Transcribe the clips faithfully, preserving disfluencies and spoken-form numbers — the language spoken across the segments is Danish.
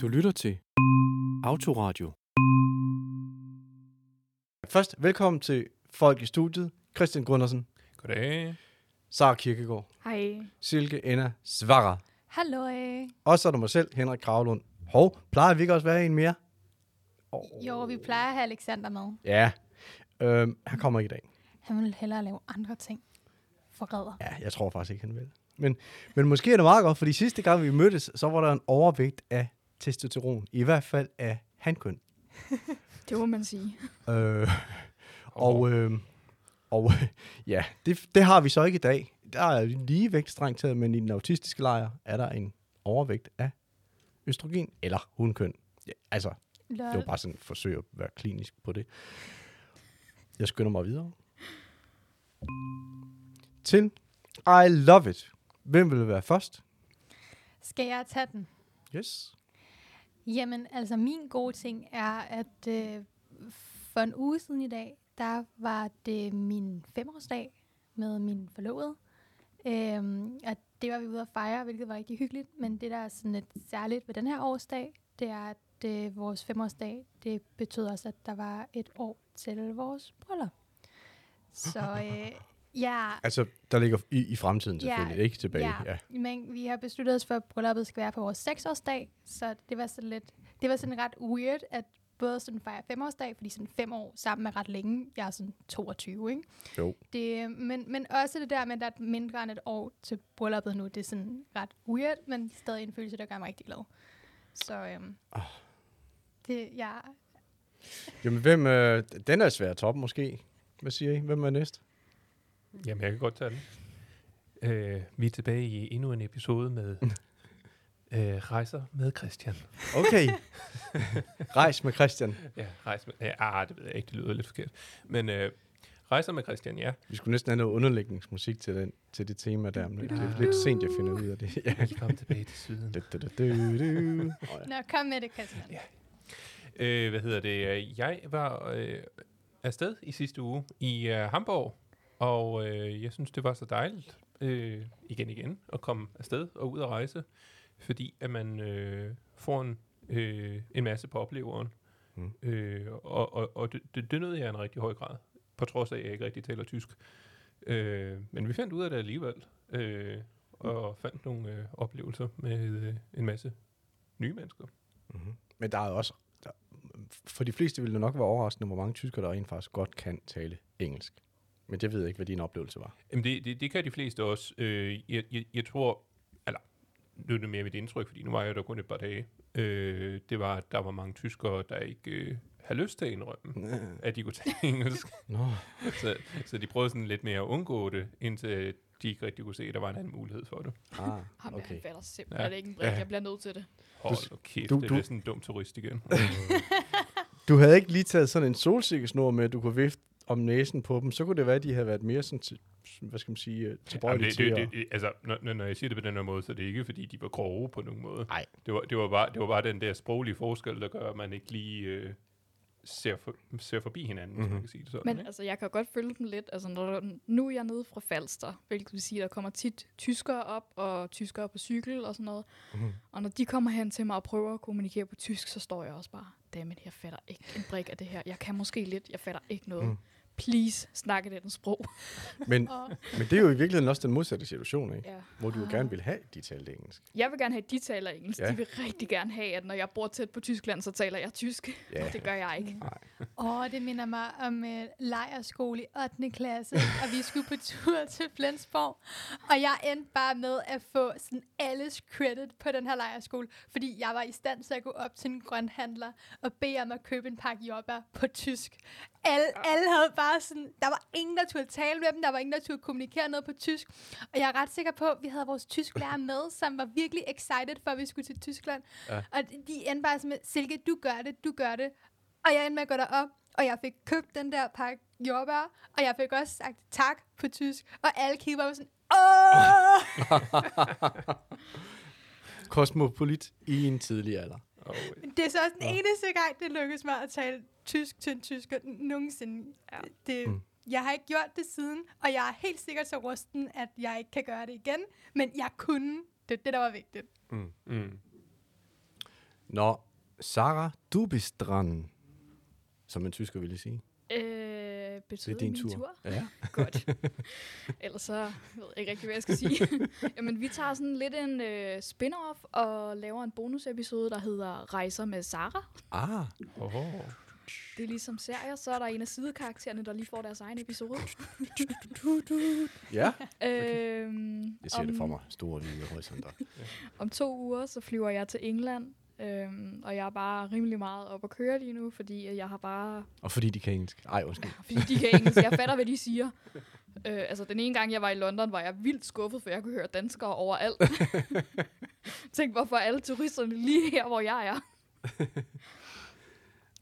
Du lytter til Autoradio. Først, velkommen til Folk i Studiet. Christian Gunnarsen. Goddag. Sara Kirkegaard. Hej. Silke Anna Svara. Hallo. Og så er der mig selv, Henrik Gravlund. Hov, plejer vi ikke også være en mere? Oh. Jo, vi plejer at have Alexander med. Ja, øhm, han kommer ikke i dag. Han vil hellere lave andre ting. Forræder. Ja, jeg tror faktisk ikke, han vil. Men, men måske er det meget godt, fordi sidste gang vi mødtes, så var der en overvægt af testosteron. I hvert fald af hankøn. Det må man sige. Øh, og øh, og ja, det, det har vi så ikke i dag. Der er lige vægt strengt taget, men i den autistiske lejr er der en overvægt af østrogen eller hunkøn. Ja, altså, Lød. det var bare sådan et forsøg at være klinisk på det. Jeg skynder mig videre. Til I love it. Hvem vil være først? Skal jeg tage den? Yes. Jamen, altså min gode ting er, at øh, for en uge siden i dag, der var det min femårsdag med min forlovede. Øhm, og det var vi ude at fejre, hvilket var rigtig hyggeligt. Men det, der er sådan lidt særligt ved den her årsdag, det er, at øh, vores femårsdag, det betød også, at der var et år til vores bryllup. Så... Øh, Ja. Altså, der ligger i, i fremtiden selvfølgelig, ja, ikke tilbage. Ja. Ja, men vi har besluttet os for, at brylluppet skal være på vores seksårsdag, så det var sådan lidt, det var sådan ret weird, at både sådan fejre femårsdag, fordi sådan fem år sammen er ret længe, jeg er sådan toogtyve, ikke? Jo. Det, men, men også det der med, at der er mindre end et år til brylluppet nu, det er sådan ret weird, men stadig en følelse, der gør mig rigtig glad. Så øhm, oh. det, ja. Jamen, hvem, øh, den er svær top måske. Hvad siger I? Hvem er næst? Jamen, jeg kan godt tage den. Øh, vi er tilbage i endnu en episode med øh, Rejser med Christian. Okay. Rejs med Christian. Ja, rejs med... Ja, ah, det ved jeg ikke, det lyder lidt forkert. Men øh, Rejser med Christian, ja. Vi skulle næsten have noget underlægningsmusik til, den, til det tema der, men det er lidt sent, jeg finder ud af det. Ja. Vi kom tilbage til syden. Du, du, du, du, du. Oh, ja. Nå, kom med det, Christian. Ja. Øh, hvad hedder det? Jeg var øh, afsted i sidste uge i øh, Hamburg. Og øh, jeg synes, det var så dejligt, øh, igen igen, at komme afsted og ud og rejse, fordi at man øh, får en, øh, en masse på opleveren, mm. øh, og, og, og det, det, det nød jeg i en rigtig høj grad, på trods af, at jeg ikke rigtig taler tysk. Øh, men vi fandt ud af det alligevel, øh, og mm. fandt nogle øh, oplevelser med øh, en masse nye mennesker. Mm-hmm. Men der er også, der, for de fleste ville det nok være overraskende, hvor mange tyskere der rent faktisk godt kan tale engelsk. Men det ved jeg ikke, hvad din oplevelse var. Jamen, det, det, det kan de fleste også. Øh, jeg, jeg, jeg tror, eller nu er det mere mit indtryk, fordi nu var jeg der kun et par dage. Øh, det var, at der var mange tyskere, der ikke øh, havde lyst til at indrømme, Næh. at de kunne tale engelsk. No. så, så de prøvede sådan lidt mere at undgå det, indtil de ikke rigtig kunne se, at der var en anden mulighed for det. Ah, okay. Jeg falder simpelthen ikke en brik. Jeg bliver nødt til det. Hold nu kæft, du, det er sådan en dum turist igen. Du havde ikke lige taget sådan en solsikkesnor med, at du kunne vifte om næsen på dem, så kunne det være, at de havde været mere sådan, til, hvad skal man sige, tilbøjelige til at... Altså, når, når jeg siger det på den her måde, så er det ikke, fordi de var grove på nogen måde. Nej. Det var, det, var det var bare den der sproglige forskel, der gør, at man ikke lige øh, ser, for, ser forbi hinanden, mm-hmm. man kan sige det sådan. Men ikke? Altså, jeg kan godt følge dem lidt. Altså, når, nu er jeg nede fra Falster, hvilket vil sige, der kommer tit tyskere op, og tyskere på cykel og sådan noget. Mm-hmm. Og når de kommer hen til mig og prøver at kommunikere på tysk, så står jeg også bare, dammit, jeg fatter ikke en brik af det her. Jeg kan måske lidt, jeg fatter ikke noget. Mm. Please, snakke det den sprog. Men, men det er jo i virkeligheden også den modsatte situation, ikke? Ja. Hvor du jo gerne vil have, de taler engelsk. Jeg vil gerne have, de taler engelsk. Ja. De vil rigtig gerne have, at når jeg bor tæt på Tyskland, så taler jeg tysk. Ja. Det gør jeg ikke. Åh, oh, det minder mig om uh, lejerskole i ottende klasse, og vi skulle på tur til Flensborg, og jeg endte bare med at få sådan alles credit på den her lejerskole, fordi jeg var i stand til at gå op til en grønthandler og bede om at købe en pakke jordbær på tysk. Alle, alle havde bare sådan, der var ingen, der turde tale med dem, der var ingen, der turde kommunikere noget på tysk. Og jeg er ret sikker på, at vi havde vores tysklærer med, som var virkelig excited for, at vi skulle til Tyskland. Ja. Og de endte bare sådan med, Silke, du gør det, du gør det. Og jeg endte med at gå derop, og jeg fik købt den der pakke jordbær, og jeg fik også sagt tak på tysk. Og alle kiggede bare sådan, åh! Kosmopolit i en tidlig alder. Oh, yeah. Det er så også den eneste gang, det lykkedes mig at tale tysk til en tysker nogensinde. Ja. Det, mm. Jeg har ikke gjort det siden, og jeg er helt sikkert så rusten, at jeg ikke kan gøre det igen. Men jeg kunne. Det er det, der var vigtigt. Mm. Mm. Nå, Sara, du bist dran. Som en tysker ville sige. Øh, betyder det er din min tur? tur? Ja. Godt. Ellers så ved jeg ikke rigtig, hvad jeg skal sige. Jamen, vi tager sådan lidt en øh, spin-off og laver en bonusepisode, der hedder Rejser med Sara. Ah, oho. Det er ligesom serier, så er der en af sidekaraktererne, der lige får deres egen episode. Ja. øhm, jeg ser om, det for mig, store lille horisonter. Om to uger, så flyver jeg til England, øhm, og jeg er bare rimelig meget op at køre lige nu, fordi jeg har bare... Og fordi de kan engelsk. Ej, undskyld. Ja, fordi de kan engelsk. Jeg fatter, hvad de siger. Øh, altså, den ene gang, jeg var i London, var jeg vildt skuffet, for jeg kunne høre danskere overalt. Tænk, hvorfor alle turisterne lige her, hvor jeg er.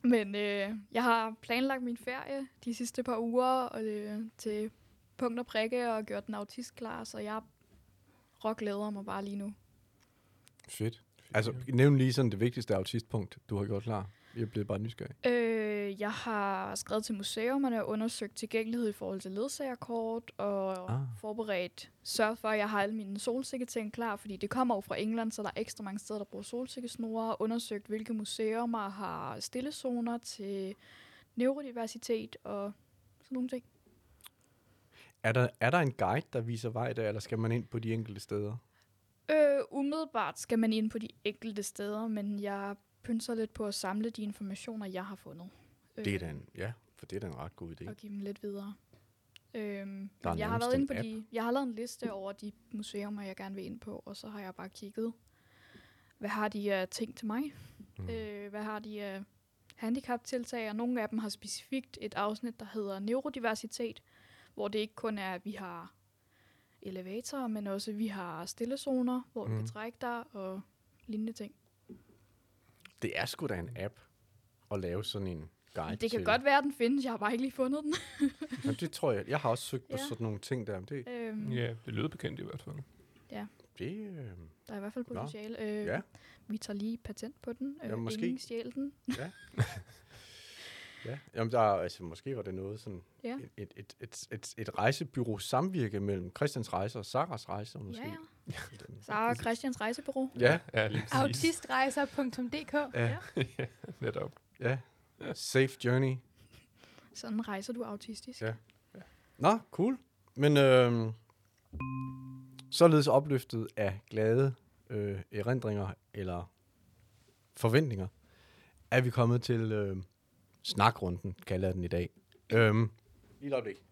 Men øh, jeg har planlagt min ferie de sidste par uger og, øh, til punkt og prikke og gjort den autist klar, så jeg rocklæder mig bare lige nu. Fedt. Altså, nævn lige sådan det vigtigste autistpunkt, du har gjort klar. Jeg blev bare nysgerrig. Øh, jeg har skrevet til museumerne og undersøgt tilgængelighed i forhold til ledsagerkort og ah. forberedt. Sørg for, at jeg har alle mine solsikketing klar, fordi det kommer jo fra England, så der er ekstra mange steder, der bruger solsikkesnore. Undersøgt, hvilke museer man har stillezoner til neurodiversitet og sådan nogle ting. Er der, er der en guide, der viser vej der, eller skal man ind på de enkelte steder? Øh, umiddelbart skal man ind på de enkelte steder, men jeg... pynser lidt på at samle de informationer, jeg har fundet. Det er den, ja, for det er en ret god idé. Og give dem lidt videre. Øhm, jeg har været inde på de, jeg har lavet en liste over de museer, jeg gerne vil ind på, og så har jeg bare kigget, hvad har de uh, ting til mig? Mm. Øh, hvad har de uh, handicaptiltag? Og nogle af dem har specifikt et afsnit, der hedder neurodiversitet, hvor det ikke kun er, at vi har elevatorer, men også at vi har stillezoner, hvor mm. du kan trække dig og lignende ting. Det er sgu da en app at lave sådan en guide til. Det kan til. godt være, den findes. Jeg har bare ikke lige fundet den. Jamen, det tror jeg. Jeg har også søgt på ja. sådan nogle ting der. Det, øhm. Ja, det lyder bekendt i hvert fald. Ja. Det, øh. Der er i hvert fald potentiale. Øh, ja. Vi tager lige patent på den. Øh, Jamen, måske. Ingen stjæl den. Ja. ja. Jamen, der er, altså, måske var det noget sådan... Ja. Et, et, et, et, et, et rejsebyrå samvirke mellem Christians Rejser og Saras Rejser, måske. Ja, ja. Sara og Christians Rejsebureau. Ja, ja, lige præcis. Autistrejser punktum d k. Ja, ja. Netop. Ja. Safe journey. Sådan rejser du autistisk. Ja. Ja. Nå, cool. Men øhm, således opløftet af glade øh, erindringer eller forventninger, er vi kommet til øh, snakrunden, kalder jeg den i dag. Øhm, lige et øjeblik. Jeg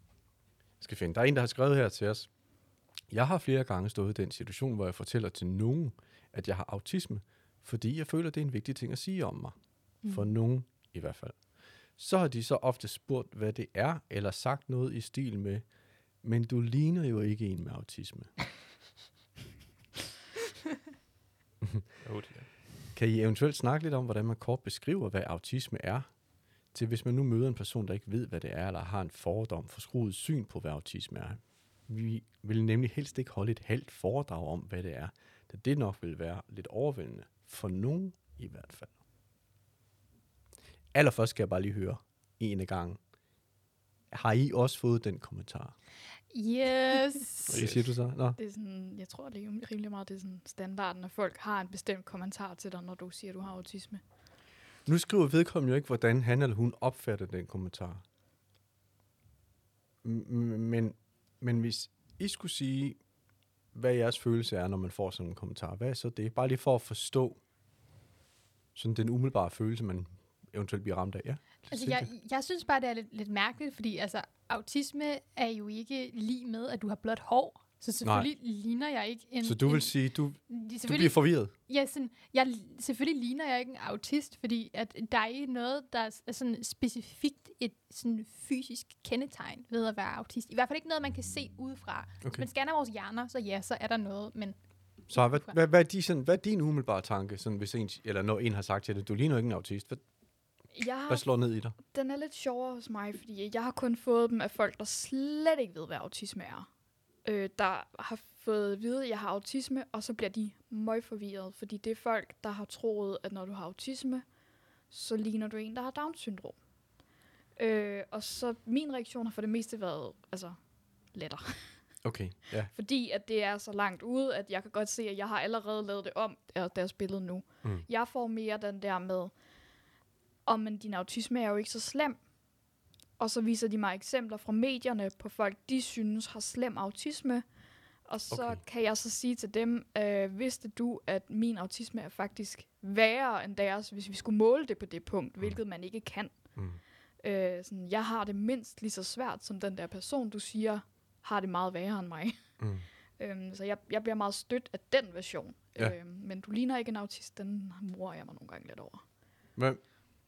skal finde. Der er en, der har skrevet her til os. Jeg har flere gange stået i den situation, hvor jeg fortæller til nogen, at jeg har autisme, fordi jeg føler, det er en vigtig ting at sige om mig. Mm. For nogen i hvert fald. Så har de så ofte spurgt, hvad det er, eller sagt noget i stil med, men du ligner jo ikke en med autisme. Kan I eventuelt snakke lidt om, hvordan man kort beskriver, hvad autisme er, til hvis man nu møder en person, der ikke ved, hvad det er, eller har en fordom, forskruet syn på, hvad autisme er? Vi vil nemlig helst ikke holde et halvt foredrag om, hvad det er, da det nok vil være lidt overvældende, for nogen i hvert fald. Allerførst skal jeg bare lige høre en af gangen. Har I også fået den kommentar? Yes! Hvad siger du så? Nå. Det er sådan, jeg tror, det er rimelig meget det er sådan standarden, at folk har en bestemt kommentar til dig, når du siger, du har autisme. Nu skriver vedkommende jo ikke, hvordan han eller hun opfatter den kommentar. M- men... Men hvis I skulle sige, hvad jeres følelse er, når man får sådan en kommentar, hvad er så det? Bare lige for at forstå sådan den umiddelbare følelse, man eventuelt bliver ramt af. Ja, altså, jeg, jeg synes bare, det er lidt, lidt mærkeligt, fordi altså, autisme er jo ikke lig med, at du har blot hår. Så selvfølgelig Nej. ligner jeg ikke en... Så du vil en, sige, du, du bliver forvirret? Ja, sådan, jeg, selvfølgelig ligner jeg ikke en autist, fordi at der er ikke noget, der er sådan specifikt et sådan fysisk kendetegn ved at være autist. I hvert fald ikke noget, man kan se udefra. Okay. Hvis man scanner vores hjerner, så ja, så er der noget, men... Så hvad, hvad, hvad, er, de sådan, hvad er din umiddelbare tanke, sådan, hvis en, eller når en har sagt til dig, du ligner ikke en autist? Hvad, har, hvad slår ned i dig? Den er lidt sjovere hos mig, fordi jeg har kun fået dem af folk, der slet ikke ved, hvad autisme er. Øh, der har fået at vide, at jeg har autisme, og så bliver de møgforvirret, fordi det er folk, der har troet, at når du har autisme, så ligner du en, der har Downsyndrom. Øh, og så min reaktion har for det meste været, altså, letter. Okay, ja. Fordi at det er så langt ude, at jeg kan godt se, at jeg har allerede lavet det om, deres billede nu. Mm. Jeg får mere den der med, om oh, men din autisme er jo ikke så slem. Og så viser de mig eksempler fra medierne på folk, de synes har slem autisme. Og så okay. kan jeg så sige til dem, øh, vidste du, at min autisme er faktisk værre end deres, hvis vi skulle måle det på det punkt, mm. hvilket man ikke kan. Mm. Øh, sådan, jeg har det mindst lige så svært som den der person, du siger, har det meget værre end mig. Mm. øhm, så jeg, jeg bliver meget stødt af den version. Ja. Øhm, men du ligner ikke en autist, den morer jeg mig nogle gange lidt over. Hvad,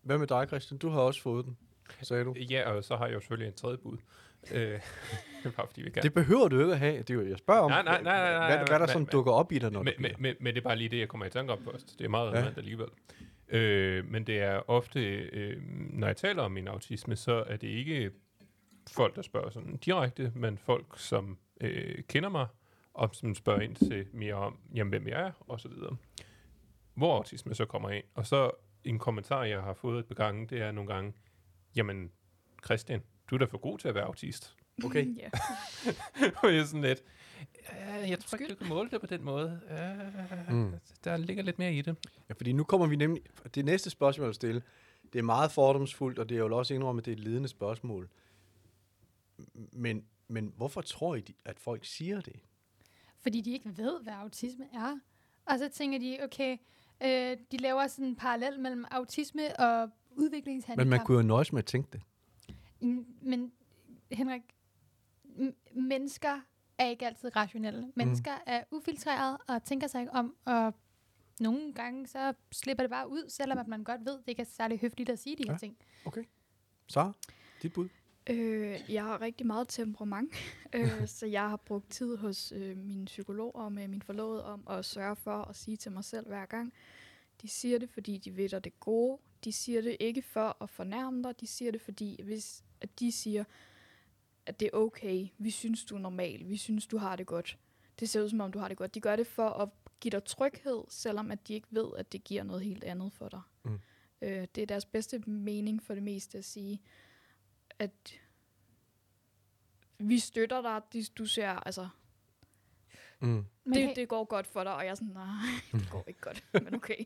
hvad med dig, Christian? Du har også fået den, sagde du. Ja, og så har jeg jo selvfølgelig en tredje bud. Bare fordi vi kan. Det behøver du ikke at have. Det er jo, jeg spørger om, nej, nej, nej, nej, hvad, hvad nej, der sådan dukker op i dig, når men, men, men, men det er bare lige det, jeg kommer i tanke om først. Det er meget relevant ja. alligevel. Øh, men det er ofte, øh, når jeg taler om min autisme, så er det ikke folk, der spørger sådan direkte, men folk, som øh, kender mig, og som spørger ind til mere om, jamen, hvem jeg er, og så videre. Hvor autisme så kommer ind. Og så en kommentar, jeg har fået et par gange, det er nogle gange, jamen, Christian, du er da for god til at være autist. Okay. Ja. Og jeg er sådan lidt, ja, jeg tror ikke, du kan måle det på den måde. Ja, mm. Der ligger lidt mere i det. Ja, fordi nu kommer vi nemlig, det næste spørgsmål at stille, det er meget fordomsfuldt, og det er jo også indrømmet, at det er et ledende spørgsmål. Men, men hvorfor tror I, at folk siger det? Fordi de ikke ved, hvad autisme er. Og så tænker de, okay, øh, de laver sådan en parallel mellem autisme og udviklingshandicap. Men man kunne jo nøjes med at tænke det. Men Henrik, m- mennesker er ikke altid rationelle. Mennesker mm. er ufiltrerede og tænker sig ikke om, og nogle gange så slipper det bare ud, selvom at man godt ved, det ikke er særlig høfligt at sige de ja. her ting. Okay. Sara, dit bud? Øh, jeg har rigtig meget temperament, øh, så jeg har brugt tid hos øh, min psykolog og med min forlovede om at sørge for at sige til mig selv hver gang. De siger det, fordi de ved det gode. De siger det ikke for at fornærme dig. De siger det, fordi hvis at de siger, at det er okay. Vi synes, du er normal. Vi synes, du har det godt. Det ser ud som om, du har det godt. De gør det for at give dig tryghed, selvom at de ikke ved, at det giver noget helt andet for dig. Mm. Øh, det er deres bedste mening for det meste at sige, at vi støtter dig. De, du ser, altså... Mm. Det, det går godt for dig, og jeg er sådan, nej, det går ikke godt, men okay.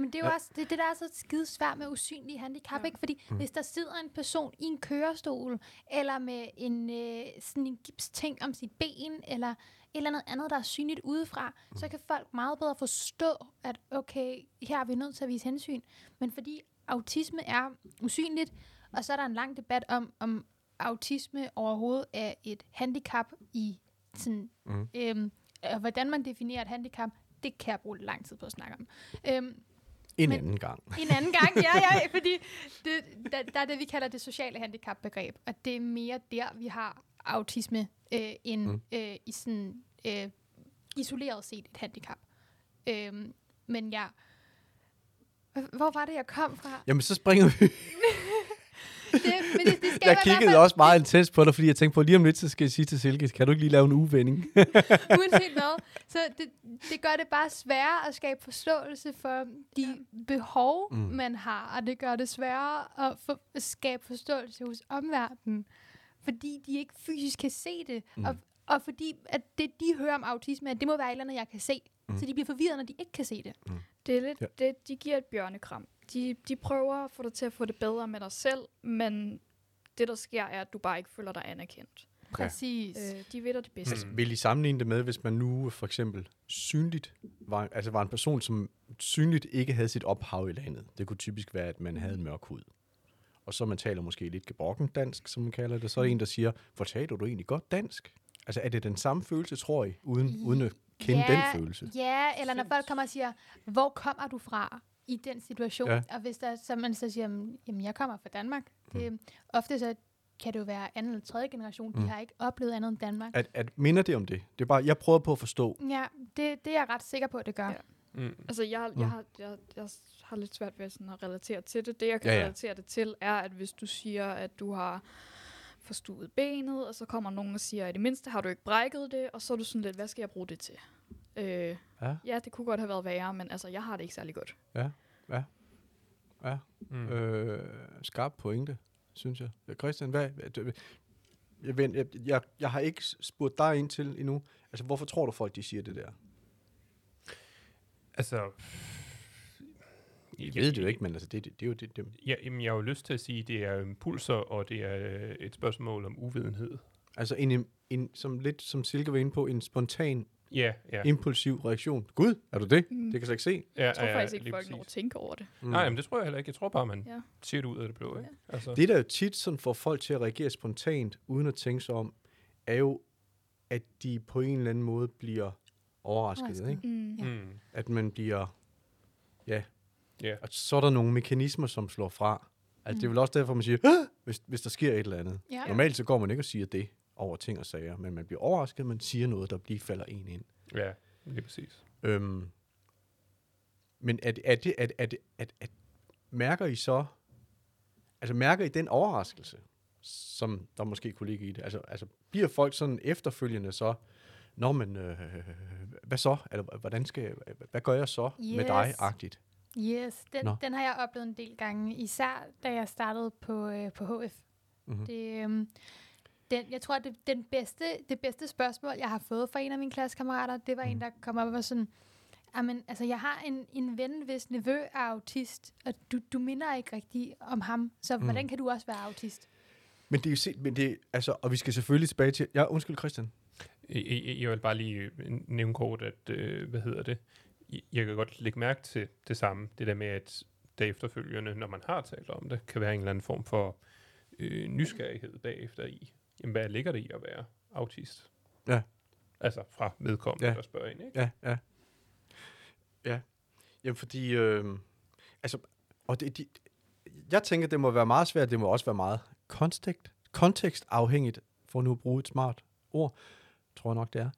Men det er jo ja. også det, det, der er så skidesvært med usynlige handicap, ja. ikke? Fordi mm. hvis der sidder en person i en kørestol, eller med en, øh, sådan en gipsting om sit ben, eller et eller andet andet, der er synligt udefra, mm. så kan folk meget bedre forstå, at okay, her er vi nødt til at vise hensyn. Men fordi autisme er usynligt, og så er der en lang debat om, om autisme overhovedet er et handicap i sådan... Mm. Øhm, og hvordan man definerer et handicap, det kan jeg bruge lang tid på at snakke om. Øhm, en men, anden gang. En anden gang, ja, ja, fordi det, der, der er det, vi kalder det sociale handicapbegreb, og det er mere der, vi har autisme, øh, end mm. øh, i sådan øh, isoleret set et handicap. Øhm, men ja, hvor var det, jeg kom fra? Jamen, så springer vi... Det, men det, det jeg kiggede fald... også meget intens på dig, fordi jeg tænkte på, lige om lidt, så skal jeg sige til Silke, kan du ikke lige lave en uvending? Uanset hvad. Så det, det gør det bare sværere at skabe forståelse for de ja. behov, mm. man har, og det gør det sværere at, for, at skabe forståelse hos omverdenen, fordi de ikke fysisk kan se det, mm. og, og fordi at det, de hører om autisme, at det må være et eller andet, jeg kan se, mm. så de bliver forvirret, når de ikke kan se det. Mm. Det er lidt, ja. det, de giver et bjørnekram. De, de prøver at få dig til at få det bedre med dig selv, men det, der sker, er, at du bare ikke føler dig anerkendt. Præcis. Øh, de ved dig det bedste. Mm. Vil I sammenligne det med, hvis man nu for eksempel synligt var, altså var en person, som synligt ikke havde sit ophav i landet? Det kunne typisk være, at man havde en mørk hud. Og så man taler måske lidt gebrokkent dansk, som man kalder det. Så er der en, der siger, hvor taler du egentlig godt dansk? Altså er det den samme følelse, tror I, uden, uden at kende ja, den følelse? Ja, eller når folk kommer og siger, hvor kommer du fra? I den situation, ja. og hvis der så man så siger, jamen jeg kommer fra Danmark, det, mm. ofte så kan det jo være anden eller tredje generation, de mm. har ikke oplevet andet end Danmark. At, at minder det om det? Det er bare, jeg prøver på at forstå. Ja, det, det er jeg ret sikker på, at det gør. Ja. Mm. Altså jeg, jeg, mm. har, jeg, jeg har lidt svært ved sådan at relatere til det. Det jeg kan ja, ja. relatere det til, er at hvis du siger, at du har forstuvet benet, og så kommer nogen og siger, at i det mindste har du ikke brækket det, og så er du sådan lidt, hvad skal jeg bruge det til? Øh, ja. ja, det kunne godt have været værre, men altså, jeg har det ikke særlig godt. Ja, ja, ja. Mm. Øh, skarp pointe, synes jeg. Christian, hvad, jeg, jeg, jeg, jeg har ikke spurgt dig ind til endnu. Altså, hvorfor tror du folk, de siger det der? Altså... Jeg ved det jo ikke, men altså, det, det, det er jo det. det. Ja, jamen, jeg har jo lyst til at sige, at det er impulser, og det er et spørgsmål om uvidenhed. Altså, en, en, som lidt som Silke var inde på, en spontan, ja, ja. impulsiv reaktion. Gud, er du det? Mm. Det kan jeg slet ikke se. Ja, jeg tror ja, faktisk ikke, folk når tænker over det. Mm. Nej, men det tror jeg heller ikke. Jeg tror bare, man ja. ser det ud af det blå. Ikke? Ja. Altså. Det, der jo tit sådan får folk til at reagere spontant, uden at tænke sig om, er jo, at de på en eller anden måde bliver overrasket. Oh, ikke? Mm, ja. mm. At man bliver... Ja... Yeah. Og så er der nogle mekanismer, som slår fra. Altså, mm. det er vel også derfor, man siger, Hå! hvis, hvis der sker et eller andet. Yeah. Normalt så går man ikke og siger det over ting og sager, men man bliver overrasket, man siger noget, der lige falder en ind. Ja, yeah. lige præcis. Øhm, men at, at, at, at, at, at, at mærker I så, altså mærker I den overraskelse, som der måske kunne ligge i det? Altså, altså bliver folk sådan efterfølgende så, nå, men øh, hvad så? Eller, hvordan skal, hvad gør jeg så yes. med dig-agtigt? Yes, den, no. den har jeg oplevet en del gange, især da jeg startede på, øh, på H F. Mm-hmm. Det, øhm, den, jeg tror, det, den bedste, det bedste spørgsmål, jeg har fået fra en af mine klassekammerater, det var mm. en, der kom op og var sådan, jamen, altså, jeg har en, en ven, hvis nevø er autist, og du, du minder ikke rigtig om ham, så mm. hvordan kan du også være autist? Men det er jo set, men det, altså, og vi skal selvfølgelig tilbage til, ja, undskyld Christian. Jeg, jeg vil bare lige nævne kort, at, øh, hvad hedder det? Jeg kan godt lægge mærke til det samme, det der med, at det efterfølgende, når man har talt om det, kan være en eller anden form for øh, nysgerrighed bagefter i, jamen, hvad ligger det i at være autist? Ja. Altså fra vedkommende, ja. der spørger ind, ikke? Ja, ja. Ja, jamen fordi, øh, altså, og det, de, jeg tænker, det må være meget svært, det må også være meget kontekst, kontekstafhængigt, for nu at bruge et smart ord, tror jeg nok det er.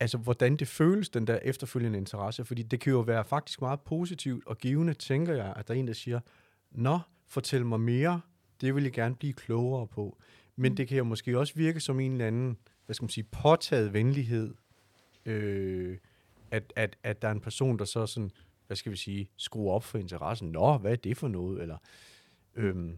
Altså, hvordan det føles, den der efterfølgende interesse. Fordi det kan jo være faktisk meget positivt og givende, tænker jeg, at der er en, der siger, nå, fortæl mig mere, det vil jeg gerne blive klogere på. Men mm. det kan jo måske også virke som en eller anden, hvad skal man sige, påtaget venlighed, øh, at, at, at der er en person, der så sådan, hvad skal vi sige, skruer op for interessen. Nå, hvad er det for noget? Eller... Øh,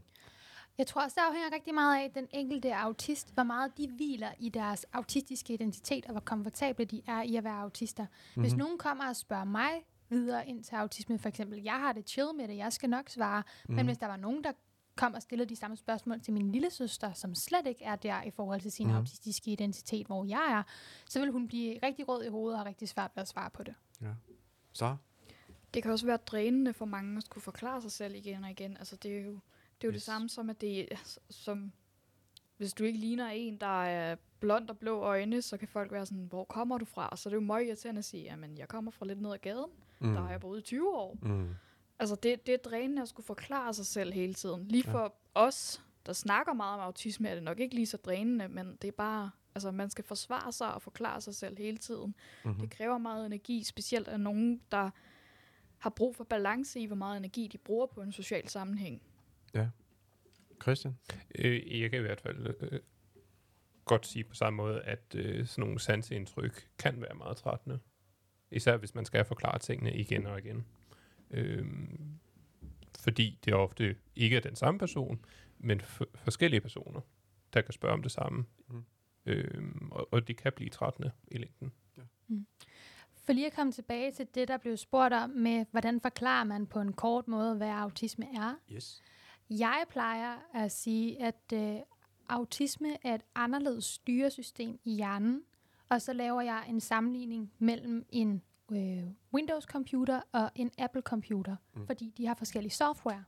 Jeg tror også, det afhænger rigtig meget af, at den enkelte autist, hvor meget de hviler i deres autistiske identitet, og hvor komfortable de er i at være autister. Mm-hmm. Hvis nogen kommer og spørger mig videre ind til autisme, for eksempel, jeg har det chill med det, jeg skal nok svare, mm-hmm. men hvis der var nogen, der kom og stillede de samme spørgsmål til min lillesøster, som slet ikke er der i forhold til sin mm-hmm. autistiske identitet, hvor jeg er, så vil hun blive rigtig rød i hovedet og rigtig svært ved at svare på det. Ja. Så? Det kan også være drænende for mange at skulle forklare sig selv igen og igen. Altså, det er jo... Det er jo yes. det samme som, at det som, hvis du ikke ligner en, der er blond og blå øjne, så kan folk være sådan, hvor kommer du fra? Og så er det jo meget irriterende at sige, jamen, jeg kommer fra lidt ned ad gaden, mm. der har jeg boet i tyve år. Mm. Altså, det, det er drænende at skulle forklare sig selv hele tiden. Lige for ja. os, der snakker meget om autisme, er det nok ikke lige så drænende, men det er bare, altså, man skal forsvare sig og forklare sig selv hele tiden. Mm-hmm. Det kræver meget energi, specielt af nogen, der har brug for balance i, hvor meget energi de bruger på en social sammenhæng. Ja. Christian? Øh, jeg kan i hvert fald øh, godt sige på samme måde, at øh, sådan nogle sanseindtryk kan være meget trættende. Især hvis man skal forklare tingene igen og igen. Øh, fordi det ofte ikke er den samme person, men f- forskellige personer, der kan spørge om det samme. Mm. Øh, og, og det kan blive trættende i længden. Ja. Mm. For lige at komme tilbage til det, der blev spurgt om med, hvordan forklarer man på en kort måde, hvad autisme er? Yes. Jeg plejer at sige, at øh, autisme er et anderledes styresystem i hjernen, og så laver jeg en sammenligning mellem en øh, Windows-computer og en Apple-computer, mm. fordi de har forskellige software.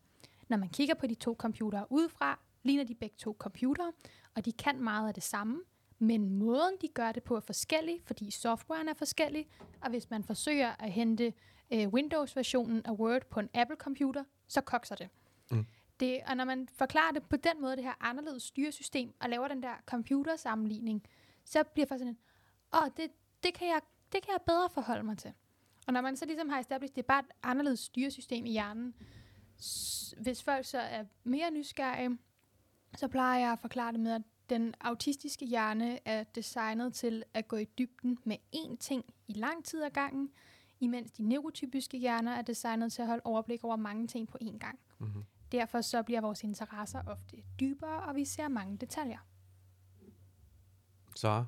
Når man kigger på de to computere udefra, ligner de begge to computere, og de kan meget af det samme, men måden de gør det på er forskellig, fordi softwaren er forskellig, og hvis man forsøger at hente øh, Windows-versionen af Word på en Apple-computer, så kokser det. Mm. Det, og når man forklarer det på den måde, det her anderledes styresystem, og laver den der computersammenligning, så bliver faktisk sådan, åh, det, det, kan jeg, det kan jeg bedre forholde mig til. Og når man så ligesom har established, det er bare et anderledes styresystem i hjernen, s- hvis folk så er mere nysgerrige, så plejer jeg at forklare det med, at den autistiske hjerne er designet til at gå i dybden med én ting i lang tid ad gangen, imens de neurotypiske hjerner er designet til at holde overblik over mange ting på én gang. Mm-hmm. Derfor så bliver vores interesser ofte dybere, og vi ser mange detaljer. Sara?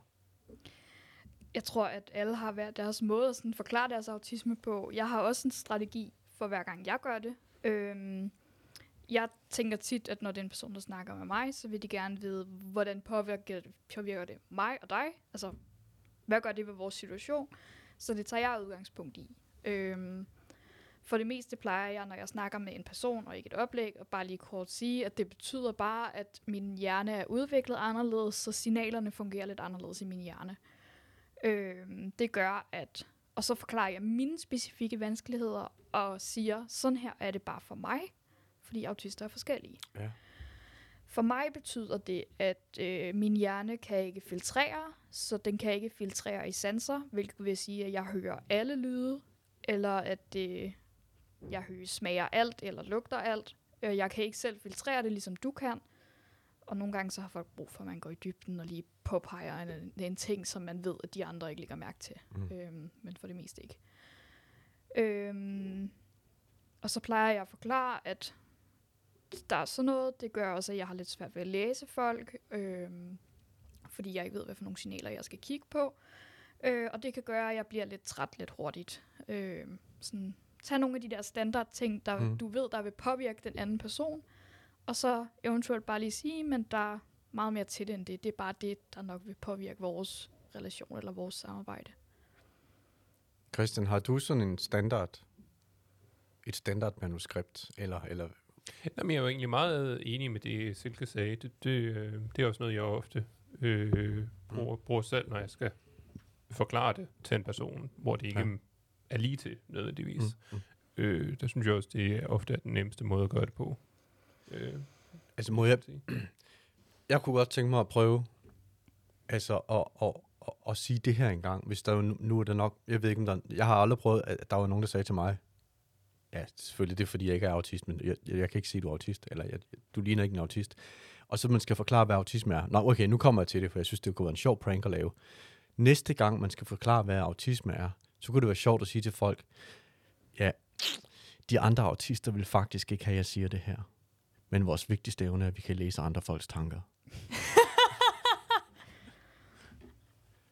Jeg tror, at alle har hver deres måde at sådan forklare deres autisme på. Jeg har også en strategi for hver gang, jeg gør det. Øhm, jeg tænker tit, at når det er en person, der snakker med mig, så vil de gerne vide, hvordan påvirker det, påvirker det mig og dig? Altså, hvad gør det ved vores situation? Så det tager jeg udgangspunkt i. Øhm, for det meste plejer jeg, når jeg snakker med en person og ikke et oplæg, og bare lige kort sige, at det betyder bare, at min hjerne er udviklet anderledes, så signalerne fungerer lidt anderledes i min hjerne. Øhm, det gør, at... Og så forklarer jeg mine specifikke vanskeligheder og siger, sådan her er det bare for mig, fordi autister er forskellige. Ja. For mig betyder det, at øh, min hjerne kan ikke filtrere, så den kan ikke filtrere i sanser, hvilket vil sige, at jeg hører alle lyde, eller at øh, jeg hører, smager alt eller lugter alt. Jeg kan ikke selv filtrere det, ligesom du kan. Og nogle gange så har folk brug for, at man går i dybden og lige påpeger en, en ting, som man ved, at de andre ikke lægger mærke til. Mm. Øhm, men for det meste ikke. Øhm, og så plejer jeg at forklare, at der er sådan noget. Det gør også, at jeg har lidt svært ved at læse folk. Øhm, fordi jeg ikke ved, hvad for nogle signaler, jeg skal kigge på. Øh, og det kan gøre, at jeg bliver lidt træt lidt hurtigt. Øh, sådan, tag nogle af de der standard ting, der mm. du ved, der vil påvirke den anden person. Og så eventuelt bare lige sige, men der er meget mere til det end det. Det er bare det, der nok vil påvirke vores relation eller vores samarbejde. Christian, har du sådan en standard, et standardmanuskript? Eller, eller? Jamen, jeg er jo egentlig meget enig med det, Silke sagde. Det, det, det er også noget, jeg ofte øh, bruger, mm. bruger selv, når jeg skal forklare det til en person, hvor det ikke ja. er lige til nødvendigvis. Mm. Mm. Øh, der synes jeg også, det er ofte er den nemmeste måde at gøre det på. Øh, altså må jeg, jeg kunne godt tænke mig at prøve altså at, at, at, at sige det her engang, hvis der jo nu er der nok, jeg ved ikke om der, jeg har aldrig prøvet, at der var nogen der sagde til mig, ja selvfølgelig det er fordi jeg ikke er autist, men jeg, jeg kan ikke sige du er autist, eller jeg, du ligner ikke en autist, og så man skal forklare hvad autisme er. Nå okay, nu kommer jeg til det, for jeg synes det kunne være en sjov prank at lave. Næste gang man skal forklare hvad autisme er, så kunne det være sjovt at sige til folk, ja de andre autister vil faktisk ikke have jeg siger det her. Men vores vigtigste evne er, at vi kan læse andre folks tanker.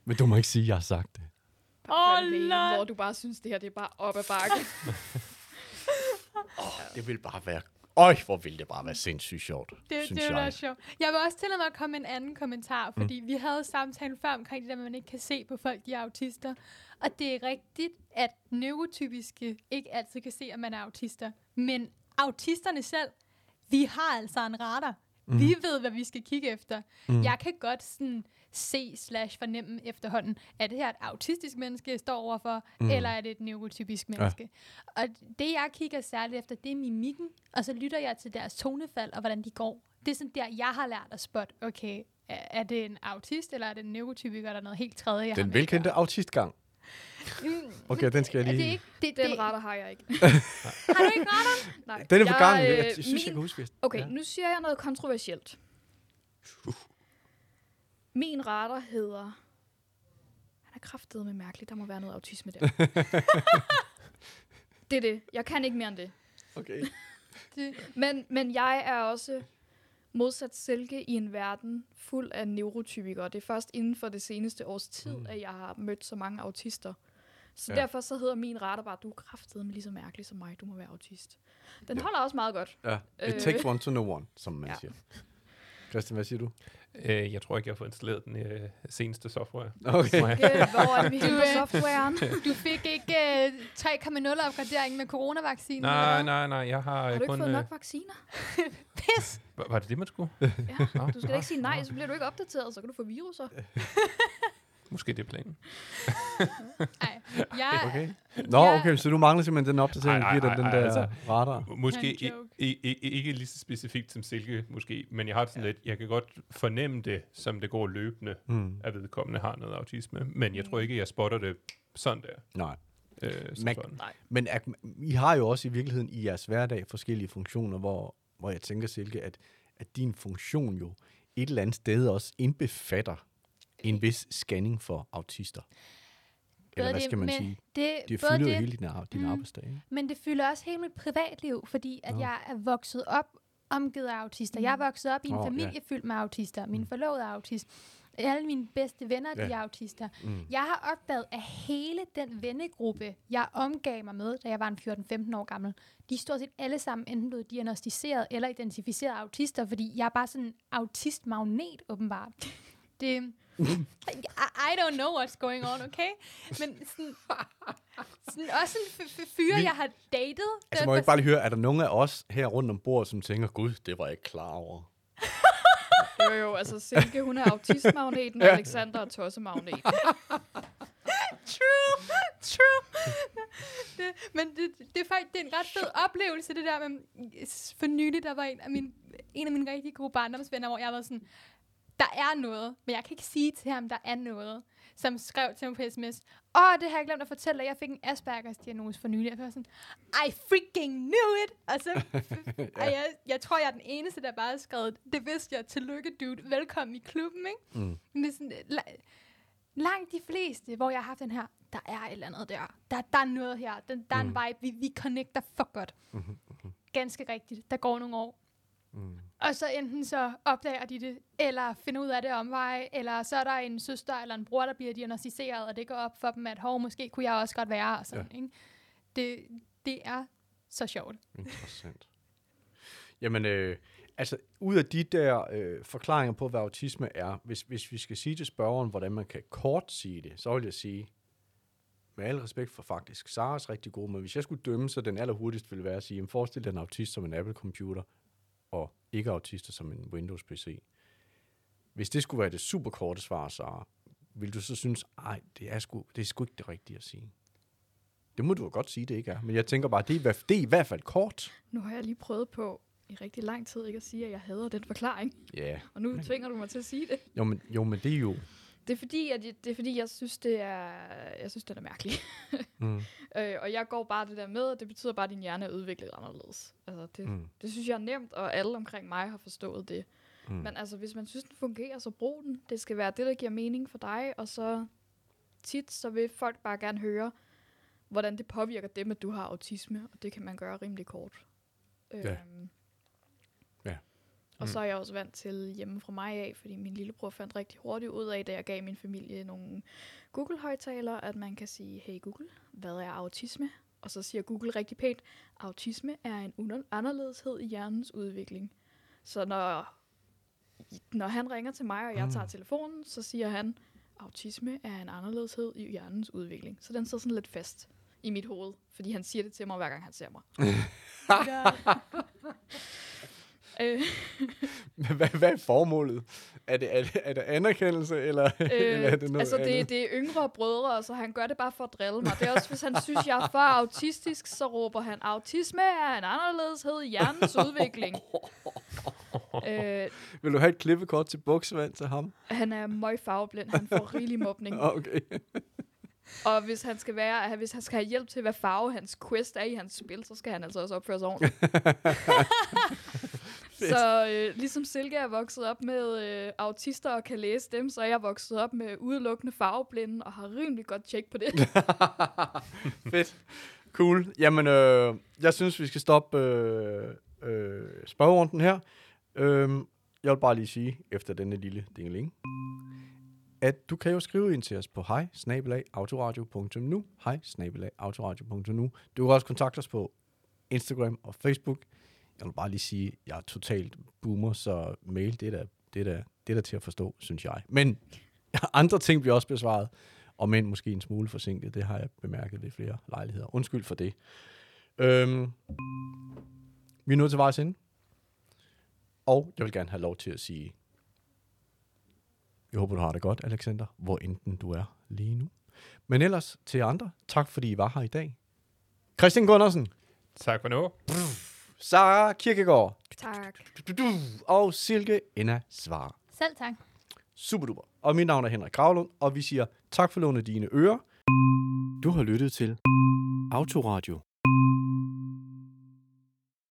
Men du må ikke sige, at jeg har sagt det. Åh, oh, nej! Hvor du bare synes, det her det er bare op ad bakken. oh, det vil bare være... Øj, hvor ville det bare være sindssygt sjovt, det, synes det jeg. Det sjovt. Jeg vil også tillade mig at komme med en anden kommentar, fordi mm. vi havde samtalen før omkring det der, at man ikke kan se på folk, de er autister. Og det er rigtigt, at neurotypiske ikke altid kan se, at man er autister. Men autisterne selv... Vi har altså en radar. Mm. Vi ved, hvad vi skal kigge efter. Mm. Jeg kan godt sådan se slash fornemme efterhånden, er det her et autistisk menneske, jeg står overfor, mm. eller er det et neurotypisk menneske? Ja. Og det, jeg kigger særligt efter, det er mimikken, og så lytter jeg til deres tonefald og hvordan de går. Det er sådan der, jeg har lært at spotte, okay, er det en autist, eller er det en neurotypiker, eller noget helt tredje? Den velkendte autistgang. Okay, den skal jeg lige... Det ikke, det, den det... radar har jeg ikke. Har du ikke radar? Nej. Den er for gangen. Jeg, øh, jeg synes, min... jeg kan huske. Okay, ja. Nu siger jeg noget kontroversielt. Uh. Min radar hedder... Han er kraftedeme mærkelig. Der må være noget autisme der. Det er det. Jeg kan ikke mere end det. Okay. det. Men, men jeg er også... modsat Silke i en verden fuld af neurotypikere. Det er først inden for det seneste års tid, mm. at jeg har mødt så mange autister. Så ja. Derfor så hedder min radar bare, du er kraftedeme lige så mærkelig som mig, du må være autist. Den ja. holder også meget godt. Ja, it øh. takes one to know one, som man ja. siger. Christian, hvad siger du? Øh, jeg tror ikke, jeg har fået installeret den øh, seneste software. Okay. Okay. Hvor er vi henne på softwaren? Du fik ikke øh, tre komma nul opgradering med coronavaccinen? Nej, nej, nej. Jeg har, har du kun, ikke fået øh... nok vacciner? Pis! Var, var det det, man skulle? Ja, no, du skal ikke sige nej, så bliver du ikke opdateret, så kan du få viruser. Måske det er planen. Nej, jeg... Okay. Nå, okay, så du mangler simpelthen den opdatering, der giver den, den der altså, radar. Måske i, i, i, ikke lige så specifikt som Silke, måske, men jeg har sådan ja. lidt, jeg kan godt fornemme det, som det går løbende, mm. at vedkommende har noget autisme, men jeg tror ikke, jeg spotter det sådan der. Nej. Øh, man, sådan. Nej. Men at, I har jo også i virkeligheden i jeres hverdag forskellige funktioner, hvor, hvor jeg tænker, Silke, at, at din funktion jo et eller andet sted også indbefatter en vis scanning for autister. Eller både hvad skal man det, sige? Det, det fylder det, jo hele din, din mm, arbejdsdag. Men det fylder også hele mit privatliv, fordi at no. jeg er vokset op omgivet af autister. Mm. Jeg er vokset op i en oh, familie yeah. fyldt med autister. Min mm. forlovede er autist. alle mine bedste venner, ja. de er autister. Mm. Jeg har opdaget, at hele den vennegruppe, jeg omgav mig med, da jeg var en fjorten-femten år gammel, de er stort set alle sammen enten blevet diagnostiseret eller identificeret autister, fordi jeg er bare sådan en autistmagnet, åbenbart. Det... I don't know what's going on, okay? Men sådan, sådan også en f- f- fyre, vi, jeg har datet. Altså må jeg ikke bare lige høre, er der nogen af os her rundt om bordet, som tænker, gud, det var jeg ikke klar over? Jo jo, altså Silke, hun er autistmagneten, og Alexander er tossemagneten. True, true. Det, men det, det, er faktisk, det er en ret fed oplevelse, det der. Men for nylig, der var en af mine, en af mine rigtig gode barndomsvenner, hvor jeg var sådan... Der er noget, men jeg kan ikke sige til ham, der er noget, som skrev til mig på sms. Åh, det har jeg glemt at fortælle dig. Jeg fik en Aspergers-diagnose for nylig. Jeg var sådan, I freaking knew it! Og så, ja. og jeg, jeg tror, jeg er den eneste, der bare skrev, det vidste jeg, tillykke dude, velkommen i klubben, ikke? Mm. Men det er sådan, la- langt de fleste, hvor jeg har haft den her, der er et eller andet der. Der, der er noget her. Den, der er mm. en vibe, vi, vi connecter for godt. Mm-hmm. Ganske rigtigt. Der går nogle år. Mm. Og så enten så opdager de det, eller finder ud af det omveje, eller så er der en søster eller en bror, der bliver diagnostiseret, og det går op for dem, at hov, måske kunne jeg også godt være, og sådan, ja. ikke? Det, det er så sjovt. Interessant. Jamen, øh, altså, ud af de der øh, forklaringer på, hvad autisme er, hvis, hvis vi skal sige til spørgeren, hvordan man kan kort sige det, så vil jeg sige, med al respekt for faktisk, Saras rigtig god, men hvis jeg skulle dømme, så den allerhurtigst ville være at sige, forestil dig en autist som en Apple-computer, og ikke-autister som en Windows-P C. Hvis det skulle være det superkorte svar, så vil du så synes, nej, det er sgu, det er sgu ikke det rigtige at sige. Det må du jo godt sige, det ikke er. Men jeg tænker bare, det er, det er i hvert fald kort. Nu har jeg lige prøvet på i rigtig lang tid ikke at sige, at jeg hader den forklaring. Ja. Yeah. Og nu tvinger du mig til at sige det. Jo, men, jo, men det er jo... Det er fordi, at jeg, det er fordi, jeg synes, det er, jeg synes, det er mærkeligt. mm. øh, og jeg går bare det der med, og det betyder bare, at din hjerne er udviklet anderledes. Altså, det, mm. det synes jeg er nemt, og alle omkring mig har forstået det. Mm. Men altså, hvis man synes, den fungerer, så brug den. Det skal være det, der giver mening for dig, og så tit, så vil folk bare gerne høre, hvordan det påvirker dem, at du har autisme, og det kan man gøre rimelig kort. Ja. Øhm, Mm. Og så er jeg også vant til hjemme fra mig af, fordi min lillebror fandt rigtig hurtigt ud af, da jeg gav min familie nogle Google-højtalere, at man kan sige, hey Google, hvad er autisme? Og så siger Google rigtig pænt, autisme er en under- anderledeshed i hjernens udvikling. Så når, når han ringer til mig, og jeg tager telefonen, så siger han, autisme er en anderledeshed i hjernens udvikling. Så den sidder sådan lidt fast i mit hoved, fordi han siger det til mig, hver gang han ser mig. hvad, hvad er formålet? Er det, er det, er det anerkendelse, eller, øh, eller er det noget altså, det, det er yngre brødre, så han gør det bare for at drille mig. Det er også, hvis han synes, jeg er for autistisk, så råber han, autisme er en anderledeshed i hjernens udvikling. øh, Vil du have et klippekort til buksevand til ham? Han er møgfarveblind, han får rigelig mobning. Okay. Og hvis han skal være, hvis han skal have hjælp til, hvad farve hans quest er i hans spil, så skal han altså også opføre sig ordentligt. Så øh, ligesom Silke er vokset op med øh, autister og kan læse dem, så er jeg vokset op med udelukkende farveblinde og har rimelig godt tjek på det. Fedt. Cool. Jamen, øh, jeg synes, vi skal stoppe øh, øh, spørgerunden her. Øh, jeg vil bare lige sige, efter denne lille dingeling, at du kan jo skrive ind til os på hej bindestreg autoradio punktum nu hej bindestreg autoradio punktum nu Du kan også kontakte os på Instagram og Facebook. Jeg vil bare lige sige, at jeg er totalt boomer, så mail, det er da, det er da, det er da til at forstå, synes jeg. Men andre ting bliver også besvaret, og men måske en smule forsinket. Det har jeg bemærket ved flere lejligheder. Undskyld for det. Øhm, vi er nået til vejs ende. Og jeg vil gerne have lov til at sige, jeg håber, du har det godt, Alexander, hvor enten du er lige nu. Men ellers til andre, tak fordi I var her i dag. Christian Gunnarsen. Tak for nu. Sara Kirkegaard. Tak. Og Silke Anna Svara. Selv tak. Superduper. Og mit navn er Henrik Gravlund, og vi siger tak for lånet dine ører. Du har lyttet til Autoradio.